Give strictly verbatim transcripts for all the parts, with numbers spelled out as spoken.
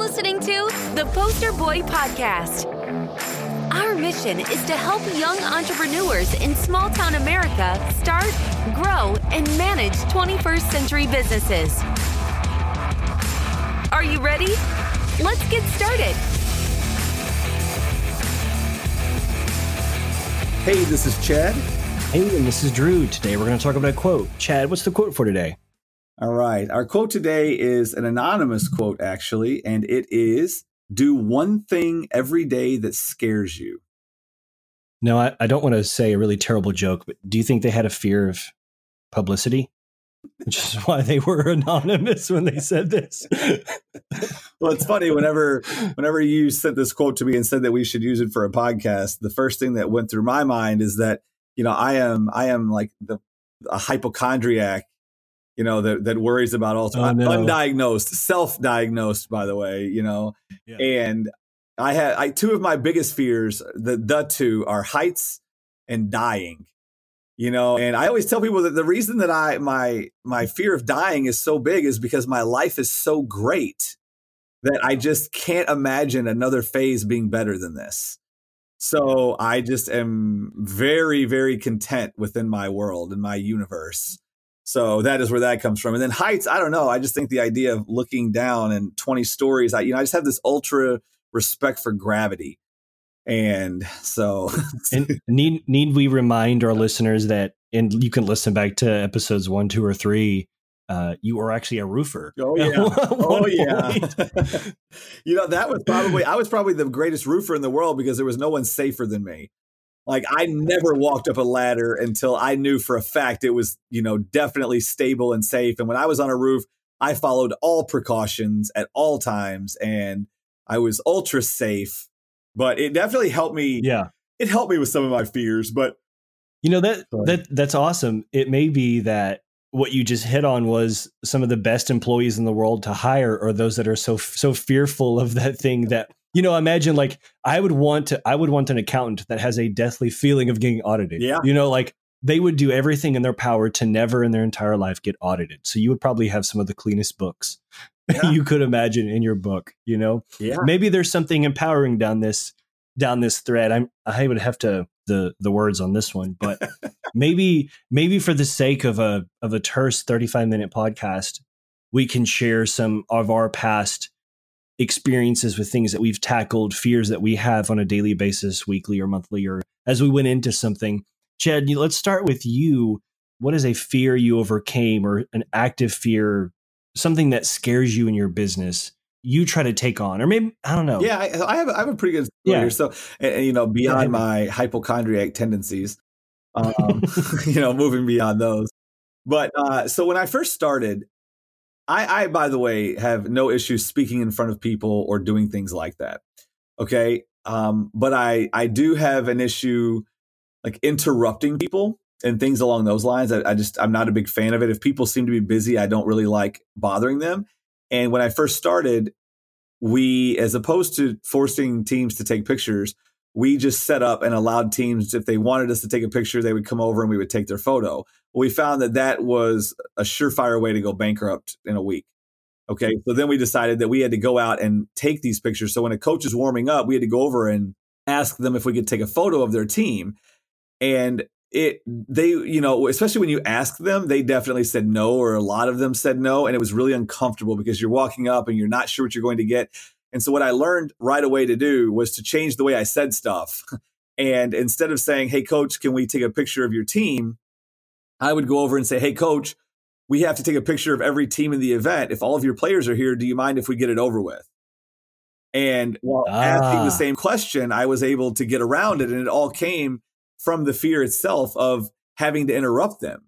listening to The Poster Boy Podcast. Our mission is to help young entrepreneurs in small-town America start, grow, and manage twenty-first century businesses. Are you ready? Let's get started. Hey, this is Chad. Hey, and this is Drew. Today we're going to talk about a quote. Chad, what's the quote for today? All right. Our quote today is an anonymous quote, actually, and it is, do one thing every day that scares you. Now, I, I don't want to say a really terrible joke, but do you think they had a fear of publicity? Which is why they were anonymous when they said this. Well, it's funny. Whenever whenever you sent this quote to me and said that we should use it for a podcast, the first thing that went through my mind is that, you know, I am I am like the a hypochondriac. You know, that, that worries about all time. Oh, no. Undiagnosed, self-diagnosed, by the way, you know, yeah. And I had I, two of my biggest fears, the, the two are heights and dying, you know, and I always tell people that the reason that I my my fear of dying is so big is because my life is so great that I just can't imagine another phase being better than this. So I just am very, very content within my world and my universe. So that is where that comes from. And then heights, I don't know. I just think the idea of looking down and twenty stories, I, you know, I just have this ultra respect for gravity. And so and need need we remind our listeners that, and you can listen back to episodes one, two, or three. Uh, you were actually a roofer. Oh, yeah. Oh, yeah. You know, that was probably, I was probably the greatest roofer in the world because there was no one safer than me. Like, I never walked up a ladder until I knew for a fact it was, you know, definitely stable and safe. And when I was on a roof, I followed all precautions at all times and I was ultra safe, but it definitely helped me. Yeah. It helped me with some of my fears, but. You know, that, that that's awesome. It may be that what you just hit on was some of the best employees in the world to hire are those that are so, so fearful of that thing that. You know, imagine like I would want to, I would want an accountant that has a deathly feeling of getting audited. Yeah. You know, like they would do everything in their power to never in their entire life get audited. So you would probably have some of the cleanest books yeah. you could imagine in your book, you know, yeah. Maybe there's something empowering down this, down this thread. I'm, I would have to, the, the words on this one, but maybe, maybe for the sake of a, of a terse thirty-five minute podcast, we can share some of our past experiences with things that we've tackled, fears that we have on a daily basis, weekly or monthly, or as we went into something. Chad, let's start with you. What is a fear you overcame or an active fear, something that scares you in your business you try to take on? Or maybe, I don't know. Yeah, I, I have I have a pretty good story yeah. here. So, and, and, you know, beyond yeah, my hypochondriac tendencies, um, you know, moving beyond those. But uh, so when I first started, I, I, by the way, have no issues speaking in front of people or doing things like that. Okay. Um, but I, I do have an issue like interrupting people and things along those lines. I, I just, I'm not a big fan of it. If people seem to be busy, I don't really like bothering them. And when I first started, we, as opposed to forcing teams to take pictures, we just set up and allowed teams, if they wanted us to take a picture, they would come over and we would take their photo. We found that that was a surefire way to go bankrupt in a week. Okay. So then we decided that we had to go out and take these pictures. So when a coach is warming up, we had to go over and ask them if we could take a photo of their team. And it, they, you know, especially when you ask them, they definitely said no, or a lot of them said no. And it was really uncomfortable because you're walking up and you're not sure what you're going to get. And so what I learned right away to do was to change the way I said stuff. And instead of saying, hey, coach, can we take a picture of your team? I would go over and say, hey, coach, we have to take a picture of every team in the event. If all of your players are here, do you mind if we get it over with? And while ah. asking the same question, I was able to get around it. And it all came from the fear itself of having to interrupt them.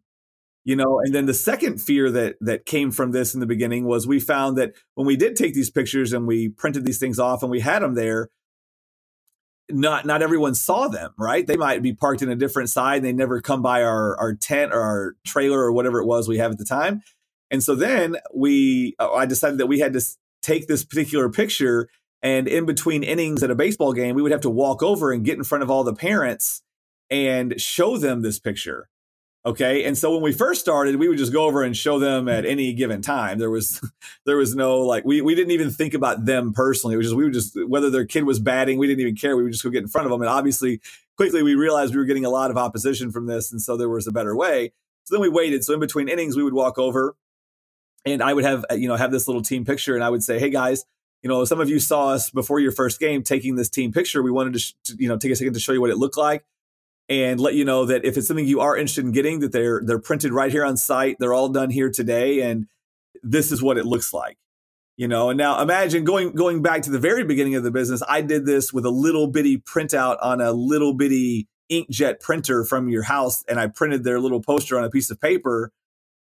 You know, and then the second fear that that came from this in the beginning was we found that when we did take these pictures and we printed these things off and we had them there, not not everyone saw them, right? They might be parked in a different side and they never come by our, our tent or our trailer or whatever it was we have at the time. And so then we, I decided that we had to take this particular picture, and in between innings at a baseball game, we would have to walk over and get in front of all the parents and show them this picture. Okay. And so when we first started, we would just go over and show them at any given time. There was, there was no, like, we, we didn't even think about them personally. It was just, we would just, whether their kid was batting, we didn't even care. We would just go get in front of them. And obviously quickly we realized we were getting a lot of opposition from this. And so there was a better way. So then we waited. So in between innings, we would walk over and I would have, you know, have this little team picture. And I would say, hey guys, you know, some of you saw us before your first game taking this team picture. We wanted to, sh- to you know, take a second to show you what it looked like. And let you know that if it's something you are interested in getting, that they're they're printed right here on site. They're all done here today, and this is what it looks like, you know. And now imagine going going back to the very beginning of the business. I did this with a little bitty printout on a little bitty inkjet printer from your house, and I printed their little poster on a piece of paper.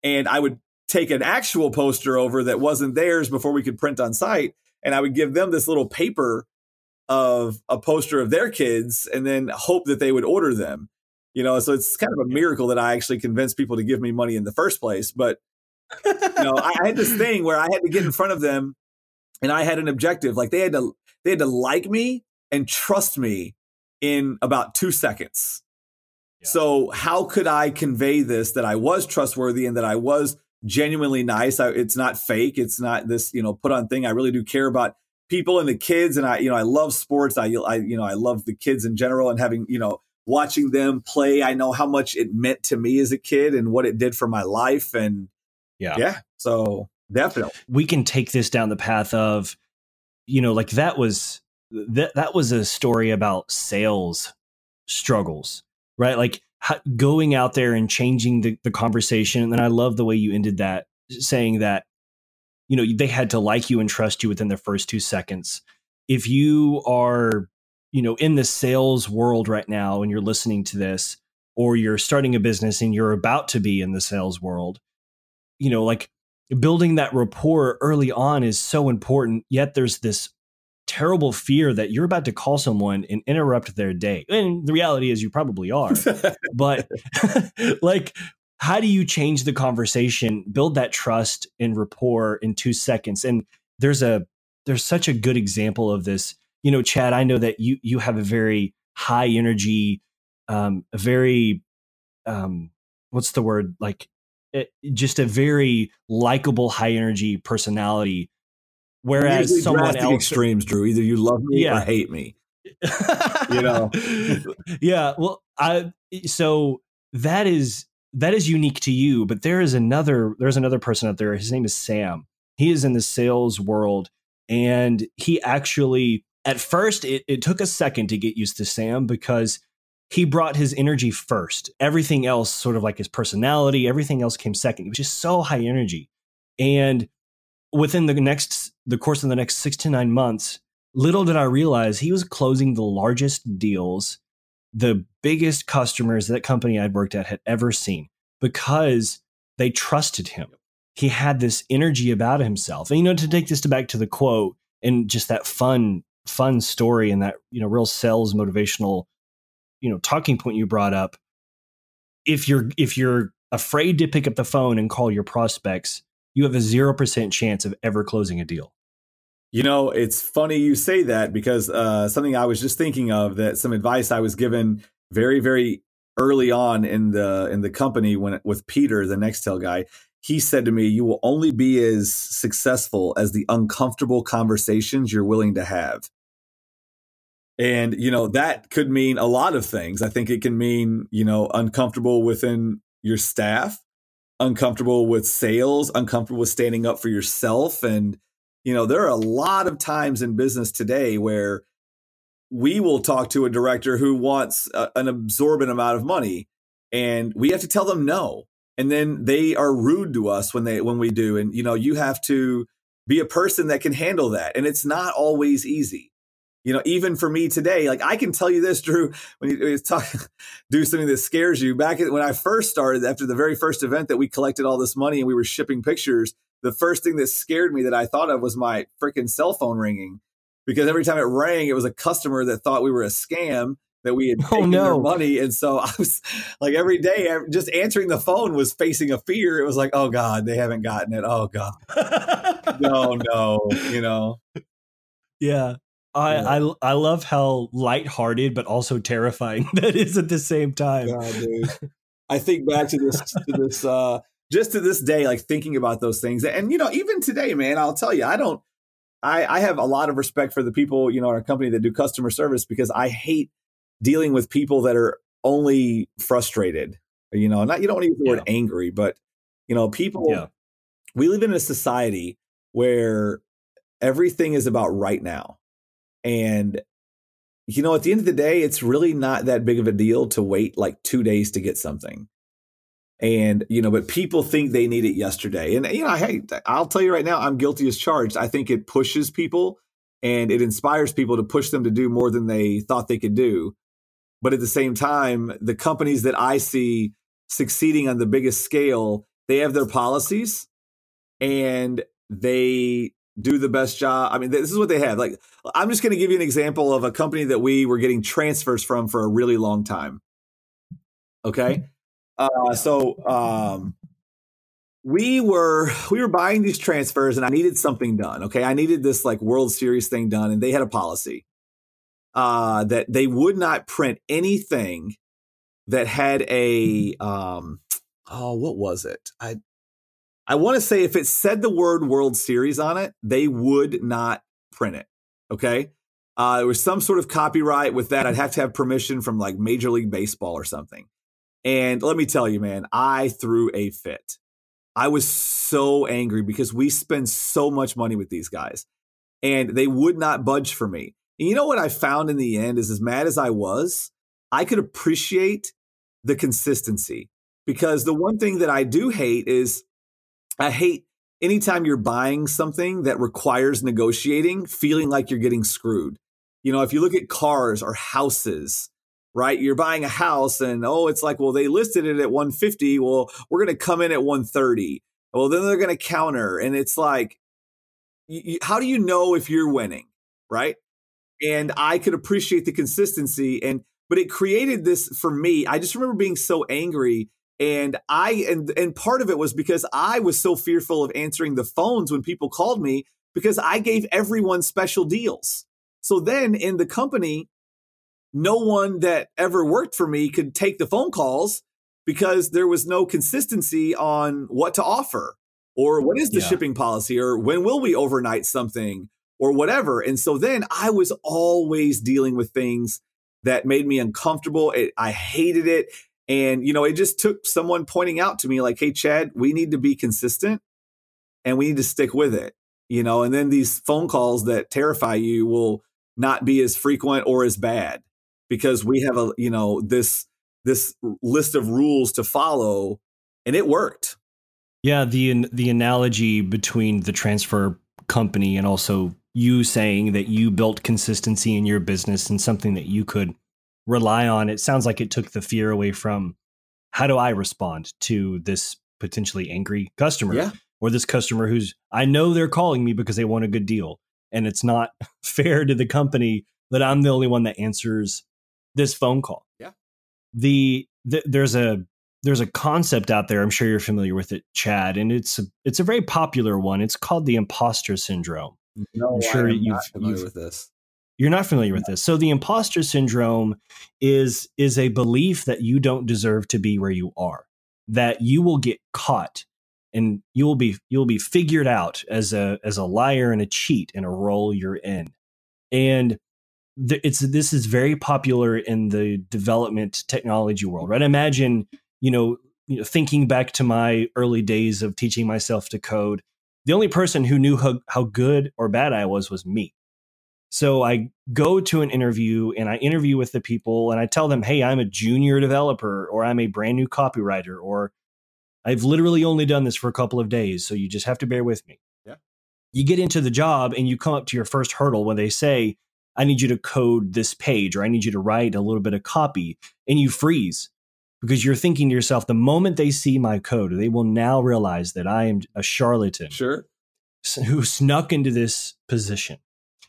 And I would take an actual poster over that wasn't theirs before we could print on site, and I would give them this little paper of a poster of their kids and then hope that they would order them, you know? So it's kind of a miracle that I actually convinced people to give me money in the first place. But you know, I had this thing where I had to get in front of them and I had an objective. Like they had to, they had to like me and trust me in about two seconds. Yeah. So how could I convey this, that I was trustworthy and that I was genuinely nice? I, it's not fake. It's not this, you know, put on thing. I really do care about people and the kids. And I, you know, I love sports. I, I, you know, I love the kids in general and having, you know, watching them play. I know how much it meant to me as a kid and what it did for my life. And yeah, yeah. So definitely we can take this down the path of, you know, like that was, that, that was a story about sales struggles, right? Like how, going out there and changing the, the conversation. And I love the way you ended that, saying that, you know, they had to like you and trust you within the first two seconds. If you are, you know, in the sales world right now and you're listening to this, or you're starting a business and you're about to be in the sales world, you know, like building that rapport early on is so important. Yet there's this terrible fear that you're about to call someone and interrupt their day. And the reality is you probably are. But like, how do you change the conversation, build that trust and rapport in two seconds? And there's a there's such a good example of this. You know, Chad, I know that you you have a very high energy, um, a very um, what's the word like, it, just a very likable, high energy personality. Whereas usually someone else, extremes, Drew, either you love me yeah. or hate me. You know, yeah. Well, I so that is. That is unique to you, but there is another, there's another person out there. His name is Sam. He is in the sales world, and he actually, at first, it, it took a second to get used to Sam because he brought his energy first. Everything else, sort of like his personality, everything else came second. He was just so high energy. And within the next, the course of the next six to nine months, little did I realize he was closing the largest deals, the biggest customers that company I'd worked at had ever seen, because they trusted him. He had this energy about himself. And, you know, to take this back to the quote and just that fun, fun story and that, you know, real sales motivational, you know, talking point you brought up. If you're, if you're afraid to pick up the phone and call your prospects, you have a zero percent chance of ever closing a deal. You know, it's funny you say that because uh, something I was just thinking of, that some advice I was given very, very early on in the in the company when with Peter, the Nextel guy. He said to me, you will only be as successful as the uncomfortable conversations you're willing to have. And, you know, that could mean a lot of things. I think it can mean, you know, uncomfortable within your staff, uncomfortable with sales, uncomfortable with standing up for yourself. And you know, there are a lot of times in business today where we will talk to a director who wants a, an absorbent amount of money, and we have to tell them no. And then they are rude to us when they when we do. And, you know, you have to be a person that can handle that. And it's not always easy. You know, even for me today, like I can tell you this, Drew, when you, when you talk, do something that scares you. Back when I first started, after the very first event that we collected all this money and we were shipping pictures, the first thing that scared me that I thought of was my freaking cell phone ringing, because every time it rang, it was a customer that thought we were a scam, that we had taken oh, no. their money. And so I was like, every day just answering the phone was facing a fear. It was like, oh God, they haven't gotten it. Oh God. no, no. You know? Yeah. I, I I love how lighthearted but also terrifying that is at the same time. God, dude. I think back to this, to this, uh, just to this day, like thinking about those things. And, you know, even today, man, I'll tell you, I don't, I, I have a lot of respect for the people, you know, in our company that do customer service, because I hate dealing with people that are only frustrated, you know, not, you don't want to use the yeah. word angry, but, you know, people, yeah. we live in a society where everything is about right now. And, you know, at the end of the day, it's really not that big of a deal to wait like two days to get something. And, you know, but people think they need it yesterday. And, you know, hey, I'll tell you right now, I'm guilty as charged. I think it pushes people and it inspires people to push them to do more than they thought they could do. But at the same time, the companies that I see succeeding on the biggest scale, they have their policies and they do the best job. I mean, this is what they have. Like, I'm just going to give you an example of a company that we were getting transfers from for a really long time. Okay. Uh, so um, we were, we were buying these transfers and I needed something done. Okay. I needed this like World Series thing done. And they had a policy uh, that they would not print anything that had a, um, oh, what was it? I, I want to say if it said the word World Series on it, they would not print it. Okay. Uh, there was some sort of copyright with that. I'd have to have permission from like Major League Baseball or something. And let me tell you, man, I threw a fit. I was so angry because we spend so much money with these guys and they would not budge for me. And you know what I found in the end is as mad as I was, I could appreciate the consistency, because the one thing that I do hate is, I hate anytime you're buying something that requires negotiating, feeling like you're getting screwed. You know, if you look at cars or houses, right? You're buying a house and, oh, it's like, well, they listed it at one fifty. Well, we're going to come in at one thirty. Well, then they're going to counter. And it's like, you, how do you know if you're winning, right? And I could appreciate the consistency. And, but it created this for me. I just remember being so angry. And I and and part of it was because I was so fearful of answering the phones when people called me, because I gave everyone special deals. So then in the company, no one that ever worked for me could take the phone calls because there was no consistency on what to offer or what is the yeah. shipping policy or when will we overnight something or whatever. And so then I was always dealing with things that made me uncomfortable. It, I hated it. And, you know, it just took someone pointing out to me like, hey, Chad, we need to be consistent and we need to stick with it, you know, and then these phone calls that terrify you will not be as frequent or as bad because we have a, you know, this this list of rules to follow. And it worked. Yeah. The the analogy between the transfer company and also you saying that you built consistency in your business and something that you could rely on. It sounds like it took the fear away from how do I respond to this potentially angry customer yeah. or this customer who's, I know they're calling me because they want a good deal. And it's not fair to the company that I'm the only one that answers this phone call. Yeah. The, the there's a, there's a concept out there. I'm sure you're familiar with it, Chad. And it's a, it's a very popular one. It's called the imposter syndrome. No, I'm sure I'm you've, familiar you've, with this. You're not familiar with this. So the imposter syndrome is is a belief that you don't deserve to be where you are, that you will get caught and you will be you'll be figured out as a as a liar and a cheat in a role you're in. And th- it's this is very popular in the development technology world, right? Imagine, you know, you know, thinking back to my early days of teaching myself to code, the only person who knew how, how good or bad I was was me. So I go to an interview and I interview with the people and I tell them, hey, I'm a junior developer or I'm a brand new copywriter or I've literally only done this for a couple of days. So you just have to bear with me. Yeah. You get into the job and you come up to your first hurdle when they say, I need you to code this page or I need you to write a little bit of copy, and you freeze because you're thinking to yourself, the moment they see my code, they will now realize that I am a charlatan sure. who snuck into this position.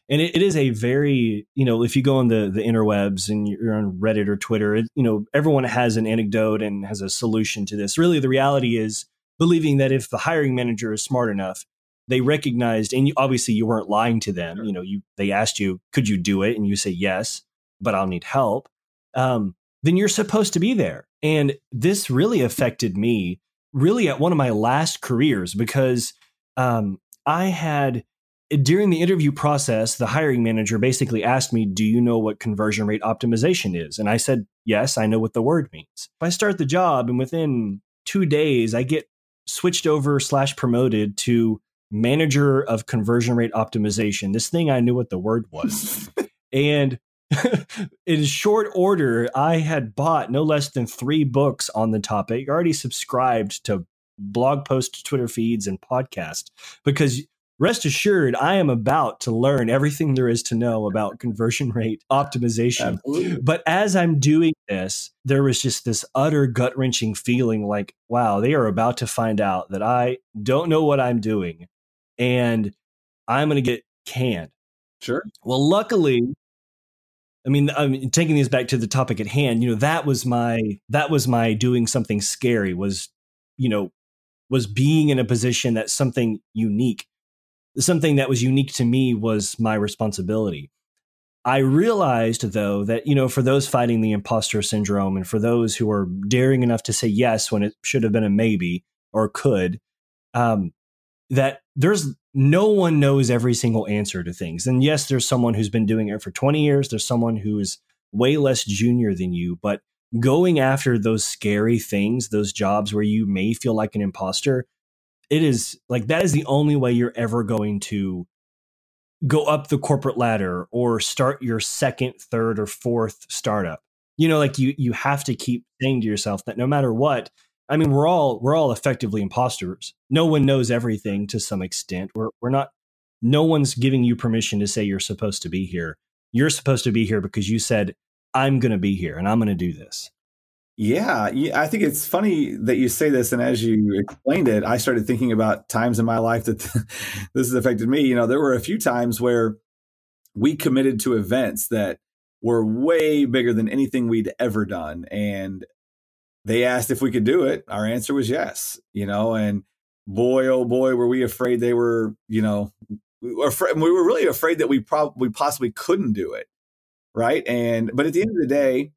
And it, it is a very, you know, if you go on the, the interwebs and you're on Reddit or Twitter, it, you know, everyone has an anecdote and has a solution to this. Really, the reality is believing that if the hiring manager is smart enough, they recognized, and you, obviously you weren't lying to them. You know, you they asked you, could you do it? And you say, yes, but I'll need help. Um, then you're supposed to be there. And this really affected me really at one of my last careers, because um, I had, during the interview process, the hiring manager basically asked me, do you know what conversion rate optimization is? And I said, yes, I know what the word means. I start the job, and within two days, I get switched over slash promoted to manager of conversion rate optimization. This thing, I knew what the word was. And in short order, I had bought no less than three books on the topic, already subscribed to blog posts, Twitter feeds, and podcasts, because rest assured, I am about to learn everything there is to know about conversion rate optimization. Absolutely. But as I'm doing this, there was just this utter gut-wrenching feeling like, wow, they are about to find out that I don't know what I'm doing, and I'm going to get canned. Sure. Well, luckily, I mean, I'm taking these back to the topic at hand. You know, that was my that was my doing something scary, was, you know, was being in a position that's something unique. Something that was unique to me was my responsibility. I realized, though, that, you know, for those fighting the imposter syndrome and for those who are daring enough to say yes when it should have been a maybe or could, um, that there's no one knows every single answer to things. And yes, there's someone who's been doing it for twenty years. There's someone who is way less junior than you. But going after those scary things, those jobs where you may feel like an imposter, it is like, that is the only way you're ever going to go up the corporate ladder or start your second, third, or fourth startup. You know, like you you have to keep saying to yourself that no matter what, I mean, we're all we're all effectively imposters. No one knows everything to some extent. We're we're not. No one's giving you permission to say you're supposed to be here. You're supposed to be here because you said, I'm going to be here and I'm going to do this. Yeah, yeah, I think it's funny that you say this. And as you explained it, I started thinking about times in my life that this has affected me. You know, there were a few times where we committed to events that were way bigger than anything we'd ever done. And they asked if we could do it. Our answer was yes, you know, and boy, oh boy, were we afraid they were, you know, we were, afraid, we were really afraid that we probably possibly couldn't do it. Right. And but at the end of the day,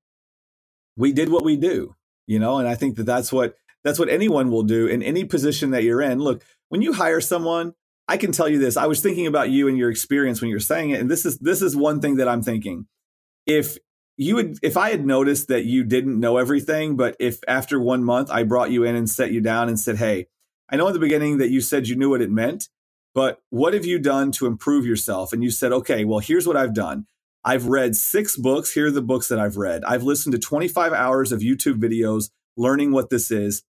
we did what we do, you know, and I think that that's what that's what anyone will do in any position that you're in. Look, when you hire someone, I can tell you this. I was thinking about you and your experience when you're saying it. And this is this is one thing that I'm thinking. If you would if I had noticed that you didn't know everything, but if after one month I brought you in and set you down and said, hey, I know at the beginning that you said you knew what it meant, but what have you done to improve yourself? And you said, OK, well, here's what I've done. I've read six books. Here are the books that I've read. I've listened to twenty-five hours of YouTube videos learning what this is.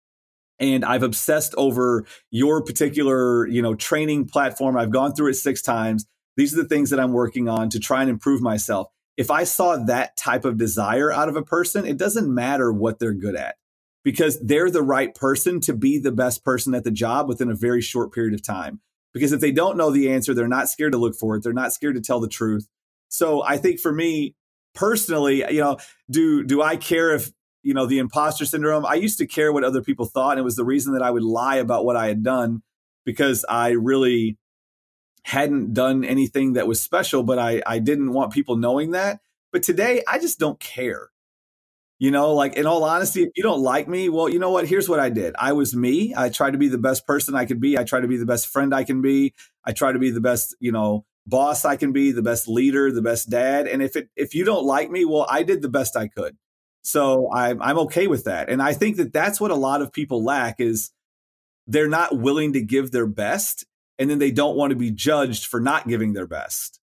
And I've obsessed over your particular, you know, training platform. I've gone through it six times. These are the things that I'm working on to try and improve myself. If I saw that type of desire out of a person, it doesn't matter what they're good at, because they're the right person to be the best person at the job within a very short period of time. Because if they don't know the answer, they're not scared to look for it. They're not scared to tell the truth. So I think for me personally, you know, do do I care if, you know, the imposter syndrome? I used to care what other people thought. And it was the reason that I would lie about what I had done, because I really hadn't done anything that was special, but I, I didn't want people knowing that. But today, I just don't care. You know, like in all honesty, if you don't like me, well, you know what? Here's what I did. I was me. I tried to be the best person I could be. I tried to be the best friend I can be. I tried to be the best, you know, boss I can be, the best leader, the best dad. And if it if you don't like me, well, I did the best I could. So I'm, I'm okay with that. And I think that that's what a lot of people lack, is they're not willing to give their best. And then they don't want to be judged for not giving their best.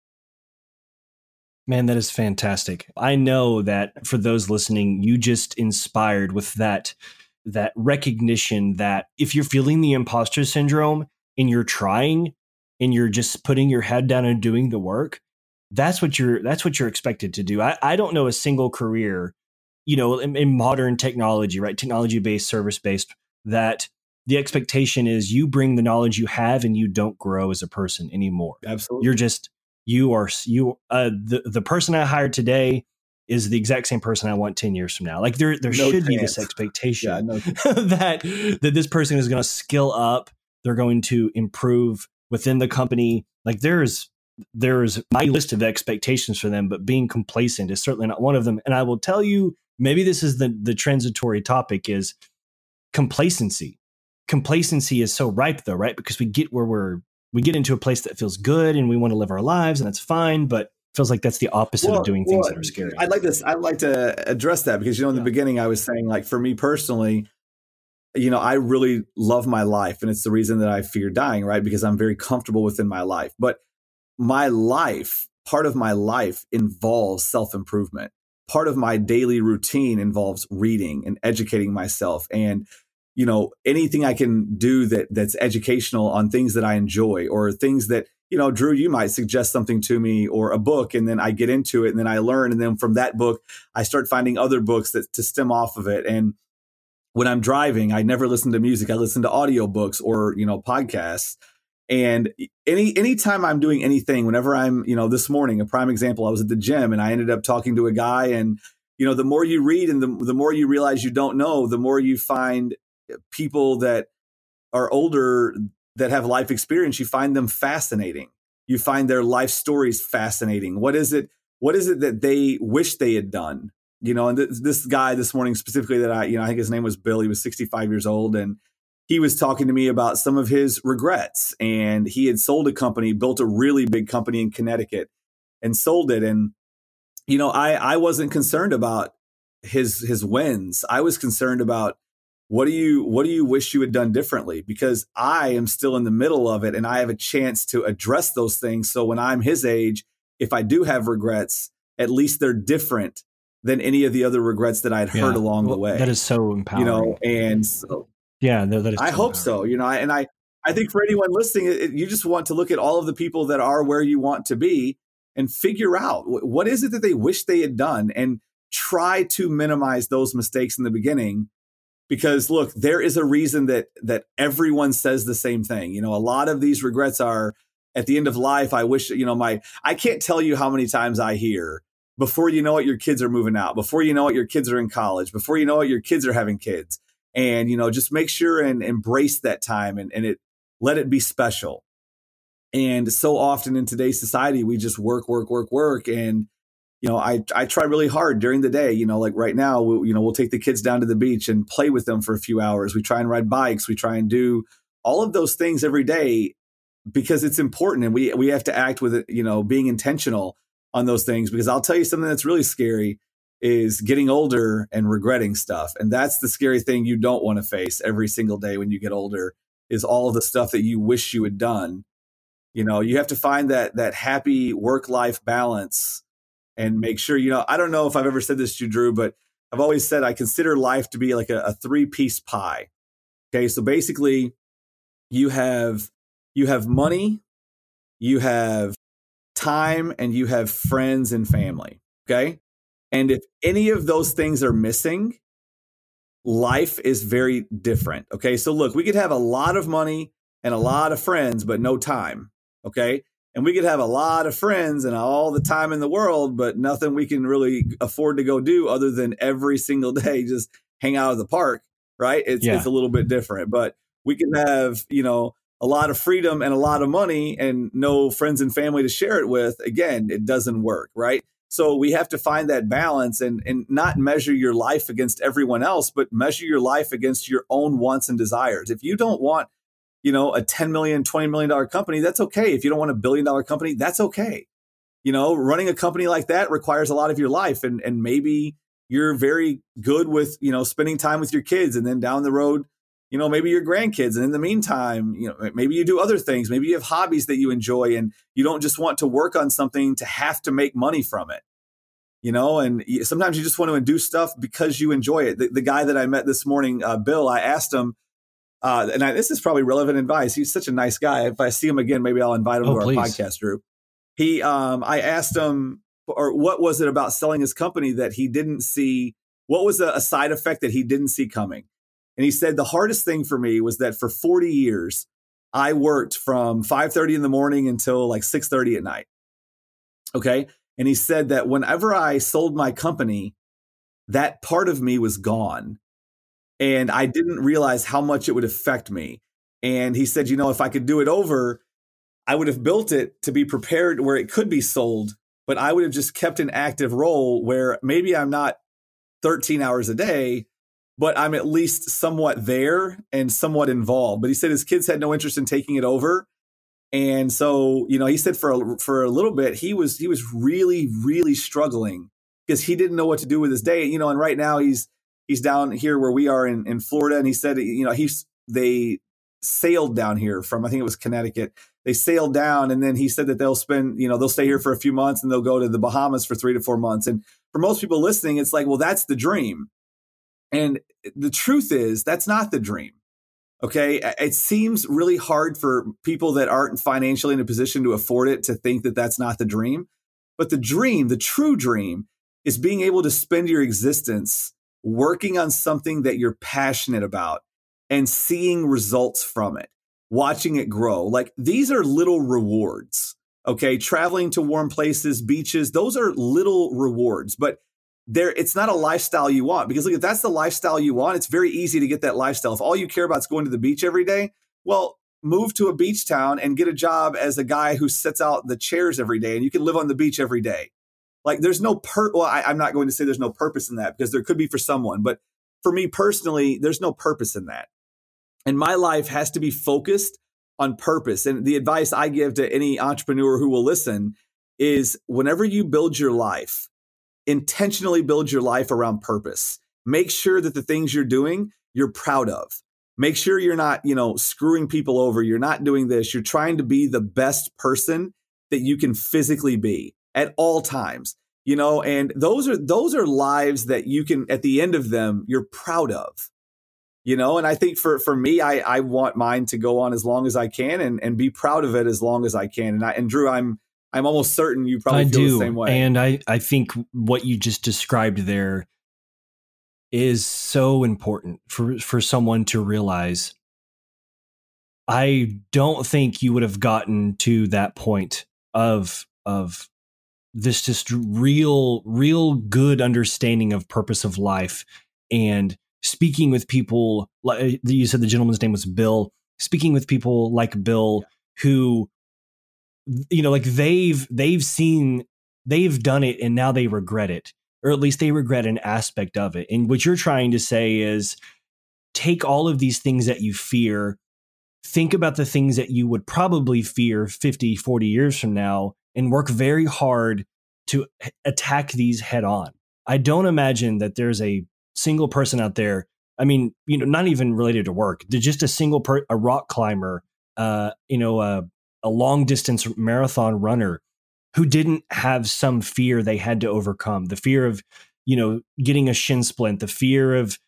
Man, that is fantastic. I know that for those listening, you just inspired with that, that recognition that if you're feeling the imposter syndrome and you're trying, and you're just putting your head down and doing the work, that's what you're that's what you're expected to do. I, I don't know a single career, you know, in, in modern technology, right? Technology-based, service-based, that the expectation is you bring the knowledge you have and you don't grow as a person anymore. Absolutely. You're just, you are, you uh, the, the person I hired today is the exact same person I want ten years from now. Like there there no should chance. Be this expectation yeah, no that, that this person is going to skill up, they're going to improve within the company. Like there's there's my list of expectations for them, but being complacent is certainly not one of them. And I will tell you maybe this is the, the transitory topic, is complacency. Complacency is so ripe though, right? Because we get where we're, we get into a place that feels good and we want to live our lives and that's fine, but it feels like that's the opposite well, of doing well, things that are scary. I'd like this. I'd like to address that because, you know, in yeah. the beginning I was saying, like, for me personally, you know, I really love my life and it's the reason that I fear dying, right? Because I'm very comfortable within my life, but my life, part of my life involves self-improvement. Part of my daily routine involves reading and educating myself, and, you know, anything I can do that that's educational on things that I enjoy, or things that, you know, Drew, you might suggest something to me, or a book, and then I get into it and then I learn. And then from that book, I start finding other books that to stem off of it. And when I'm driving, I never listen to music. I listen to audiobooks or, you know, podcasts. And any anytime I'm doing anything, whenever I'm, you know, this morning, a prime example, I was at the gym and I ended up talking to a guy. And, you know, the more you read and the, the more you realize you don't know, the more you find people that are older that have life experience, you find them fascinating. You find their life stories fascinating. What is it? What is it that they wish they had done? You know, and th- this guy this morning specifically that I, you know, I think his name was Bill. He was sixty-five years old, and he was talking to me about some of his regrets. And he had sold a company, built a really big company in Connecticut, and sold it. And, you know, I I wasn't concerned about his his wins. I was concerned about what do you what do you wish you had done differently? Because I am still in the middle of it, and I have a chance to address those things. So when I'm his age, if I do have regrets, at least they're different than any of the other regrets that I'd yeah. heard along well, the way. That is so empowering. You know, and so, yeah, no, that is I so hope empowering. So. You know, I, and I, I think for anyone listening, it, you just want to look at all of the people that are where you want to be and figure out what is it that they wish they had done, and try to minimize those mistakes in the beginning. Because look, there is a reason that that everyone says the same thing. You know, a lot of these regrets are at the end of life. I wish, you know, my I can't tell you how many times I hear, before you know it, your kids are moving out. Before you know it, your kids are in college. Before you know it, your kids are having kids. And, you know, just make sure and embrace that time, and, and it let it be special. And so often in today's society, we just work, work, work, work. And you know, I, I try really hard during the day, you know, like right now, we, you know, we'll take the kids down to the beach and play with them for a few hours. We try and ride bikes. We try and do all of those things every day because it's important. And we, we have to act with it, you know, being intentional on those things, because I'll tell you something that's really scary is getting older and regretting stuff. And that's the scary thing you don't want to face every single day when you get older, is all of the stuff that you wish you had done. You know, you have to find that, that happy work-life balance. And make sure, you know, I don't know if I've ever said this to you, Drew, but I've always said I consider life to be like a, a three-piece pie. Okay, so basically, you have you have money, you have time, and you have friends and family. Okay, and if any of those things are missing, life is very different. Okay, so look, we could have a lot of money and a lot of friends, but no time. Okay. And we could have a lot of friends and all the time in the world, but nothing we can really afford to go do other than every single day just hang out at the park, right? It's, yeah. it's a little bit different. But we can have, you know, a lot of freedom and a lot of money and no friends and family to share it with. Again, it doesn't work, right? So we have to find that balance and and not measure your life against everyone else, but measure your life against your own wants and desires. If you don't want, you know, a ten million dollars, twenty million dollars company, that's okay. If you don't want a billion dollar company, that's okay. You know, running a company like that requires a lot of your life. And and maybe you're very good with, you know, spending time with your kids, and then down the road, you know, maybe your grandkids. And in the meantime, you know, maybe you do other things. Maybe you have hobbies that you enjoy, and you don't just want to work on something to have to make money from it. You know, and sometimes you just want to do stuff because you enjoy it. The, the guy that I met this morning, uh, Bill, I asked him, Uh, and I, this is probably relevant advice. He's such a nice guy. If I see him again, maybe I'll invite him oh, to please. our podcast, Drew. He, um, I asked him, or what was it about selling his company that he didn't see? What was a, a side effect that he didn't see coming? And he said, the hardest thing for me was that for forty years, I worked from five thirty in the morning until like six thirty at night. Okay. And he said that whenever I sold my company, that part of me was gone. And I didn't realize how much it would affect me. And he said, you know, if I could do it over, I would have built it to be prepared where it could be sold, but I would have just kept an active role where maybe I'm not thirteen hours a day, but I'm at least somewhat there and somewhat involved. But he said his kids had no interest in taking it over. And so, you know, he said for a, for a little bit, he was he was really, really struggling because he didn't know what to do with his day. You know, and right now he's he's down here where we are in, in Florida. And he said, you know, he's they sailed down here from, I think it was Connecticut. They sailed down, and then he said that they'll spend, you know, they'll stay here for a few months and they'll go to the Bahamas for three to four months. And for most people listening, it's like, well, that's the dream. And the truth is, that's not the dream. Okay. It seems really hard for people that aren't financially in a position to afford it to think that that's not the dream. But the dream, the true dream, is being able to spend your existence working on something that you're passionate about and seeing results from it, watching it grow. Like, these are little rewards. Okay. Traveling to warm places, beaches, those are little rewards, but there, it's not a lifestyle you want, because look, if that's the lifestyle you want, it's very easy to get that lifestyle. If all you care about is going to the beach every day, well, move to a beach town and get a job as a guy who sets out the chairs every day, and you can live on the beach every day. Like, there's no per. Well, I, I'm not going to say there's no purpose in that, because there could be for someone, but for me personally, there's no purpose in that. And my life has to be focused on purpose. And the advice I give to any entrepreneur who will listen is, whenever you build your life, intentionally build your life around purpose. Make sure that the things you're doing, you're proud of. Make sure you're not, you know, screwing people over. You're not doing this. You're trying to be the best person that you can physically be at all times, you know, and those are, those are lives that you can, at the end of them, you're proud of, you know. And I think for, for me, I, I want mine to go on as long as I can, and, and be proud of it as long as I can. And I, and Drew, I'm, I'm almost certain you probably I feel do. the same way. And I, I think what you just described there is so important for, for someone to realize. I don't think you would have gotten to that point of of this just real, real good understanding of purpose of life, and speaking with people like you said, the gentleman's name was Bill, speaking with people like Bill who, you know, like they've they've seen, they've done it, and now they regret it, or at least they regret an aspect of it. And what you're trying to say is, take all of these things that you fear, think about the things that you would probably fear fifty, forty years from now, and work very hard to attack these head on. I don't imagine that there's a single person out there, I mean, you know, not even related to work, there's just a single per- a rock climber, uh, you know, uh, a long distance marathon runner who didn't have some fear they had to overcome. The fear of, you know, getting a shin splint, the fear of,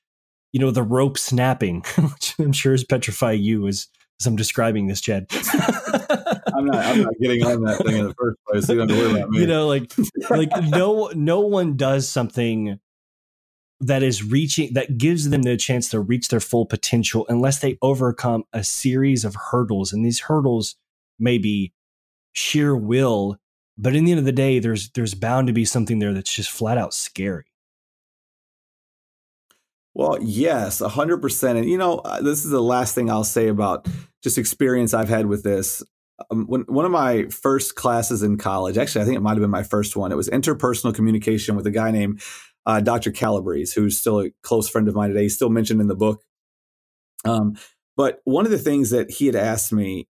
you know, the rope snapping, which I'm sure is petrifying you as, as I'm describing this, Chad. I'm not, I'm not getting on that thing in the first place. You don't have to worry about me. You know, like, like no, no one does something that is reaching, that gives them the chance to reach their full potential unless they overcome a series of hurdles. And these hurdles maybe sheer will, but in the end of the day, there's there's bound to be something there that's just flat out scary. Well, yes, one hundred percent. And, you know, this is the last thing I'll say about just experience I've had with this. Um, when, one of my first classes in college, actually, I think it might have been my first one. It was interpersonal communication with a guy named uh, Doctor Calabrese, who's still a close friend of mine today. He's still mentioned in the book. Um, but one of the things that he had asked me,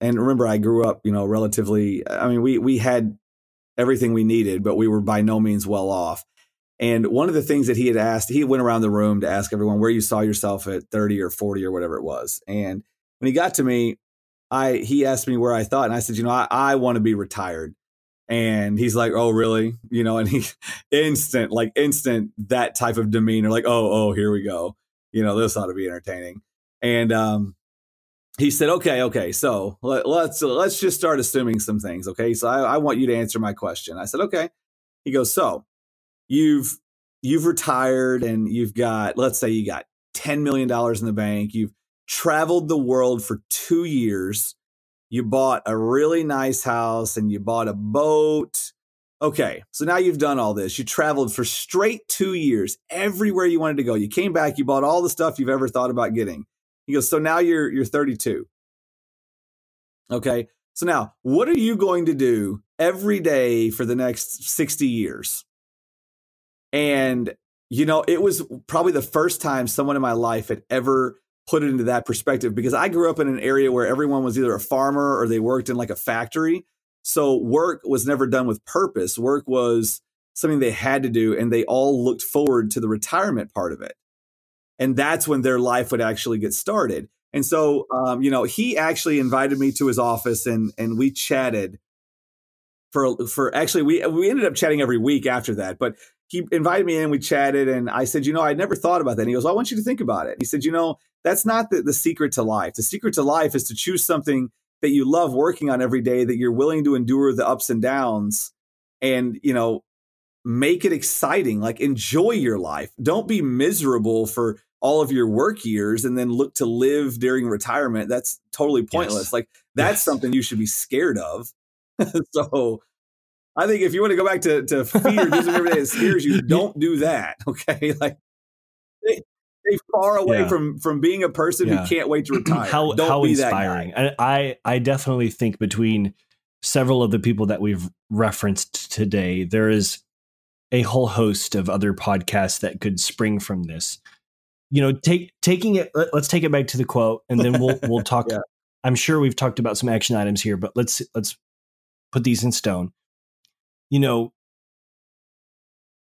and remember, I grew up, you know, relatively, I mean, we we had everything we needed, but we were by no means well off. And one of the things that he had asked, he went around the room to ask everyone where you saw yourself at thirty or forty or whatever it was. And when he got to me, I he asked me where I thought. And I said, you know, I, I want to be retired. And he's like, oh, really? You know, and he instant, like instant, that type of demeanor, like, oh, oh, here we go. You know, this ought to be entertaining. And, um. He said, okay, okay, so let, let's let's just start assuming some things, okay? So I, I want you to answer my question. I said, okay. He goes, so you've you've retired and you've got, let's say you got ten million dollars in the bank. You've traveled the world for two years. You bought a really nice house and you bought a boat. Okay, so now you've done all this. You traveled for straight two years, everywhere you wanted to go. You came back, you bought all the stuff you've ever thought about getting. He goes, so now you're you're thirty-two. Okay, so now what are you going to do every day for the next sixty years? And you know, it was probably the first time someone in my life had ever put it into that perspective, because I grew up in an area where everyone was either a farmer or they worked in like a factory. So work was never done with purpose. Work was something they had to do, and they all looked forward to the retirement part of it. And that's when their life would actually get started. And so, um, you know, he actually invited me to his office, and and we chatted for for actually we we ended up chatting every week after that. But he invited me in, we chatted, and I said, you know, I never thought about that. And he goes, well, I want you to think about it. He said, you know, that's not the, the secret to life. The secret to life is to choose something that you love working on every day, that you're willing to endure the ups and downs, and, you know, make it exciting. Like, enjoy your life. Don't be miserable for all of your work years and then look to live during retirement. That's totally pointless. Yes. Like, that's yes. something you should be scared of. So I think if you want to go back to, to fear, do something every day that scares you, don't do that. Okay. Like, it, far away yeah. from from being a person yeah. who can't wait to retire. how Don't how be inspiring. That I I definitely think between several of the people that we've referenced today, there is a whole host of other podcasts that could spring from this. You know, take taking it. Let's take it back to the quote, and then we'll we'll talk. yeah. I'm sure we've talked about some action items here, but let's let's put these in stone. You know,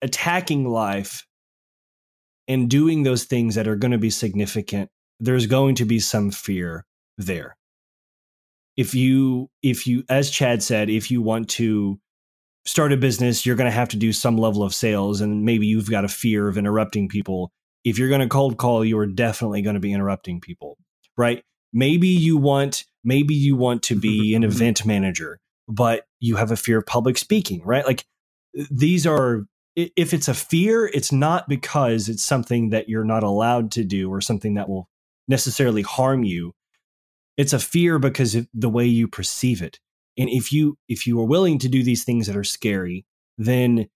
attacking life and doing those things that are going to be significant, there's going to be some fear there. If you, if you, as Chad said, if you want to start a business, you're going to have to do some level of sales, and maybe you've got a fear of interrupting people. If you're going to cold call, you are definitely going to be interrupting people, right? Maybe you want, maybe you want to be an event manager, but you have a fear of public speaking, right? Like, these are, if it's a fear, it's not because it's something that you're not allowed to do or something that will necessarily harm you. It's a fear because of the way you perceive it. And if you if you are willing to do these things that are scary, then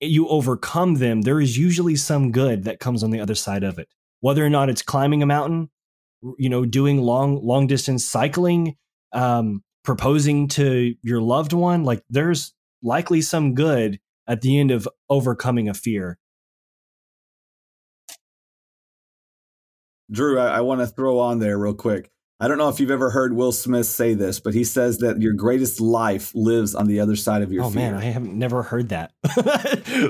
you overcome them. There is usually some good that comes on the other side of it, whether or not it's climbing a mountain, you know, doing long long distance cycling, um, proposing to your loved one. Like, there's likely some good at the end of overcoming a fear. Drew, I, I want to throw on there real quick. I don't know if you've ever heard Will Smith say this, but he says that your greatest life lives on the other side of your oh, fear. Oh man, I haven't never heard that.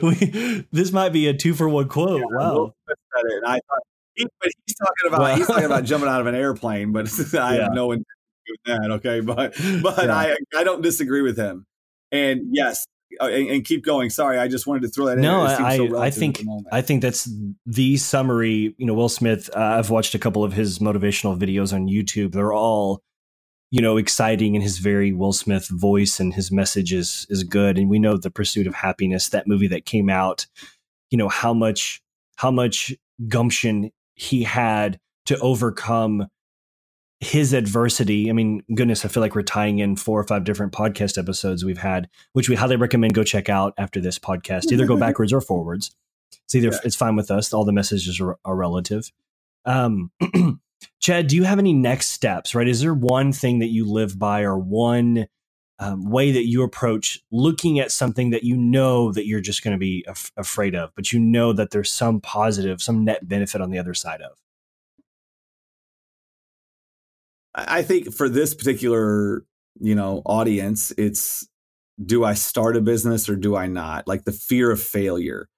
we, this might be a two for one quote. Yeah, wow. Will Smith said it, and I thought he, but he's talking about wow. he's talking about jumping out of an airplane, but I yeah. have no intention of doing that. Okay, but but yeah. I I don't disagree with him. And yes. And, and keep going. Sorry, I just wanted to throw that in. No, I, so I think I think that's the summary. You know, Will Smith, uh, I've watched a couple of his motivational videos on YouTube. They're all, you know, exciting, and his very Will Smith voice and his message is, is good. And we know The Pursuit of Happiness, that movie that came out, you know, how much how much gumption he had to overcome his adversity. I mean, goodness, I feel like we're tying in four or five different podcast episodes we've had, which we highly recommend go check out after this podcast. Either go backwards or forwards. It's either yeah. it's fine with us. All the messages are, are relative. Um, Chad, do you have any next steps, right? Is there one thing that you live by, or one um, way that you approach looking at something that you know that you're just going to be af- afraid of, but you know that there's some positive, some net benefit on the other side of? I think for this particular, you know, audience, it's, do I start a business or do I not? Like, the fear of failure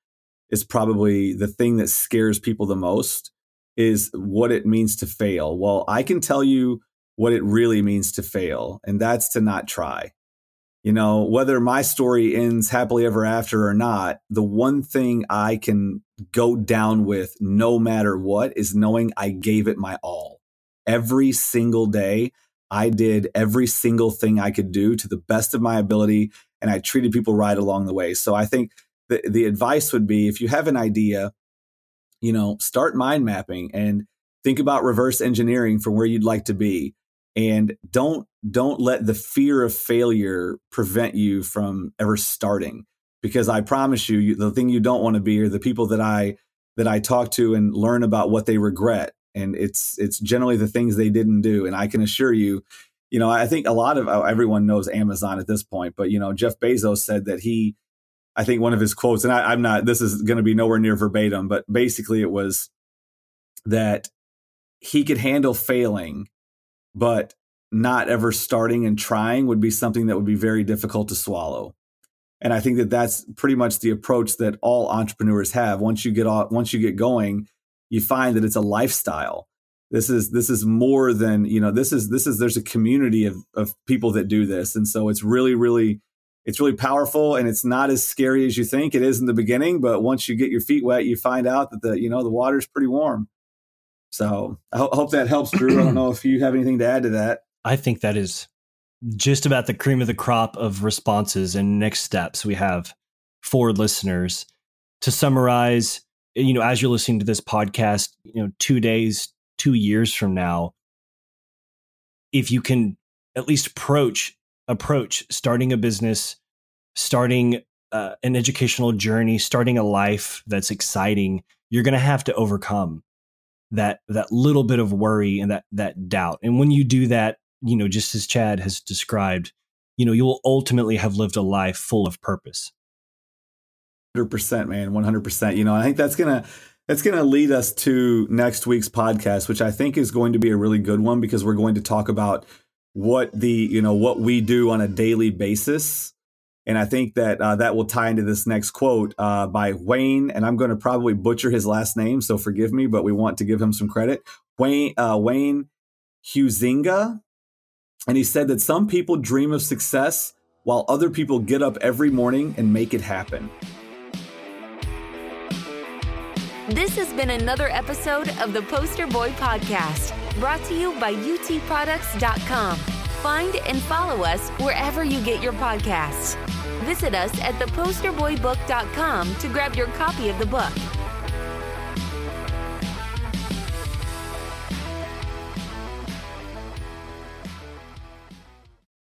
is probably the thing that scares people the most, is what it means to fail. Well, I can tell you what it really means to fail, and that's to not try. You know, whether my story ends happily ever after or not, the one thing I can go down with no matter what is knowing I gave it my all. Every single day, I did every single thing I could do to the best of my ability, and I treated people right along the way. So I think the, the advice would be, if you have an idea, you know, start mind mapping and think about reverse engineering from where you'd like to be. And don't don't let the fear of failure prevent you from ever starting, because I promise you, you the thing you don't want to be are the people that I that I talk to and learn about what they regret. And it's it's generally the things they didn't do. And I can assure you, you know, I think a lot of everyone knows Amazon at this point. But, you know, Jeff Bezos said that he I think one of his quotes, and I, I'm not, this is going to be nowhere near verbatim, but basically it was that he could handle failing, but not ever starting and trying would be something that would be very difficult to swallow. And I think that that's pretty much the approach that all entrepreneurs have. Once you get off, once you get going, you find that it's a lifestyle. This is this is more than, you know, this is this is there's a community of of people that do this. And so it's really, really it's really powerful, and it's not as scary as you think it is in the beginning. But once you get your feet wet, you find out that the, you know, the water's pretty warm. So I ho- hope that helps, Drew. I don't know if you have anything to add to that. I think that is just about the cream of the crop of responses and next steps we have for listeners. To summarize, you know, as you're listening to this podcast, you know, two days, two years from now, if you can at least approach approach starting a business, starting uh, an educational journey, starting a life that's exciting, you're going to have to overcome that that little bit of worry and that that doubt. And when you do that, you know, just as Chad has described, you know, you will ultimately have lived a life full of purpose. one hundred percent, man, one hundred percent. You know, I think that's going to that's going to lead us to next week's podcast, which I think is going to be a really good one, because we're going to talk about what the, you know, what we do on a daily basis. And I think that uh, that will tie into this next quote uh, by Wayne, and I'm going to probably butcher his last name, so forgive me, but we want to give him some credit. Wayne, uh, Wayne Huzinga. And he said that some people dream of success while other people get up every morning and make it happen. This has been another episode of the Poster Boy Podcast, brought to you by U T products dot com. Find and follow us wherever you get your podcasts. Visit us at the poster boy book dot com to grab your copy of the book.